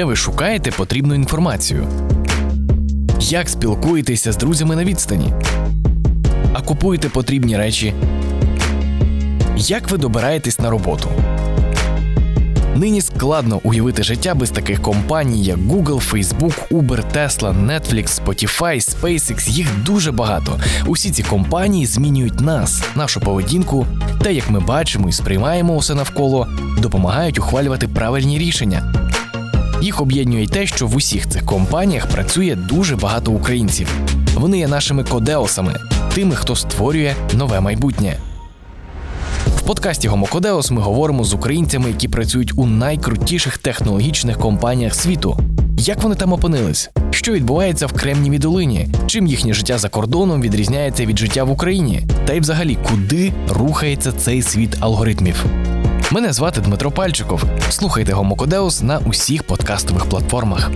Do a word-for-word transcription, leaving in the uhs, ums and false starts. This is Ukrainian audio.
де ви шукаєте потрібну інформацію, як спілкуєтеся з друзями на відстані, а купуєте потрібні речі, як ви добираєтесь на роботу. Нині складно уявити життя без таких компаній, як Google, Facebook, Uber, Tesla, Netflix, Spotify, SpaceX. Їх дуже багато. Усі ці компанії змінюють нас, нашу поведінку, те, як ми бачимо і сприймаємо усе навколо, допомагають ухвалювати правильні рішення. Їх об'єднує й те, що в усіх цих компаніях працює дуже багато українців. Вони є нашими кодеосами, тими, хто створює нове майбутнє. В подкасті Homo Codeus ми говоримо з українцями, які працюють у найкрутіших технологічних компаніях світу. Як вони там опинились? Що відбувається в Кремнієвій долині? Чим їхнє життя за кордоном відрізняється від життя в Україні? Та й взагалі, куди рухається цей світ алгоритмів? Мене звати Дмитро Пальчиков. Слухайте Homo Codeus на усіх подкастових платформах.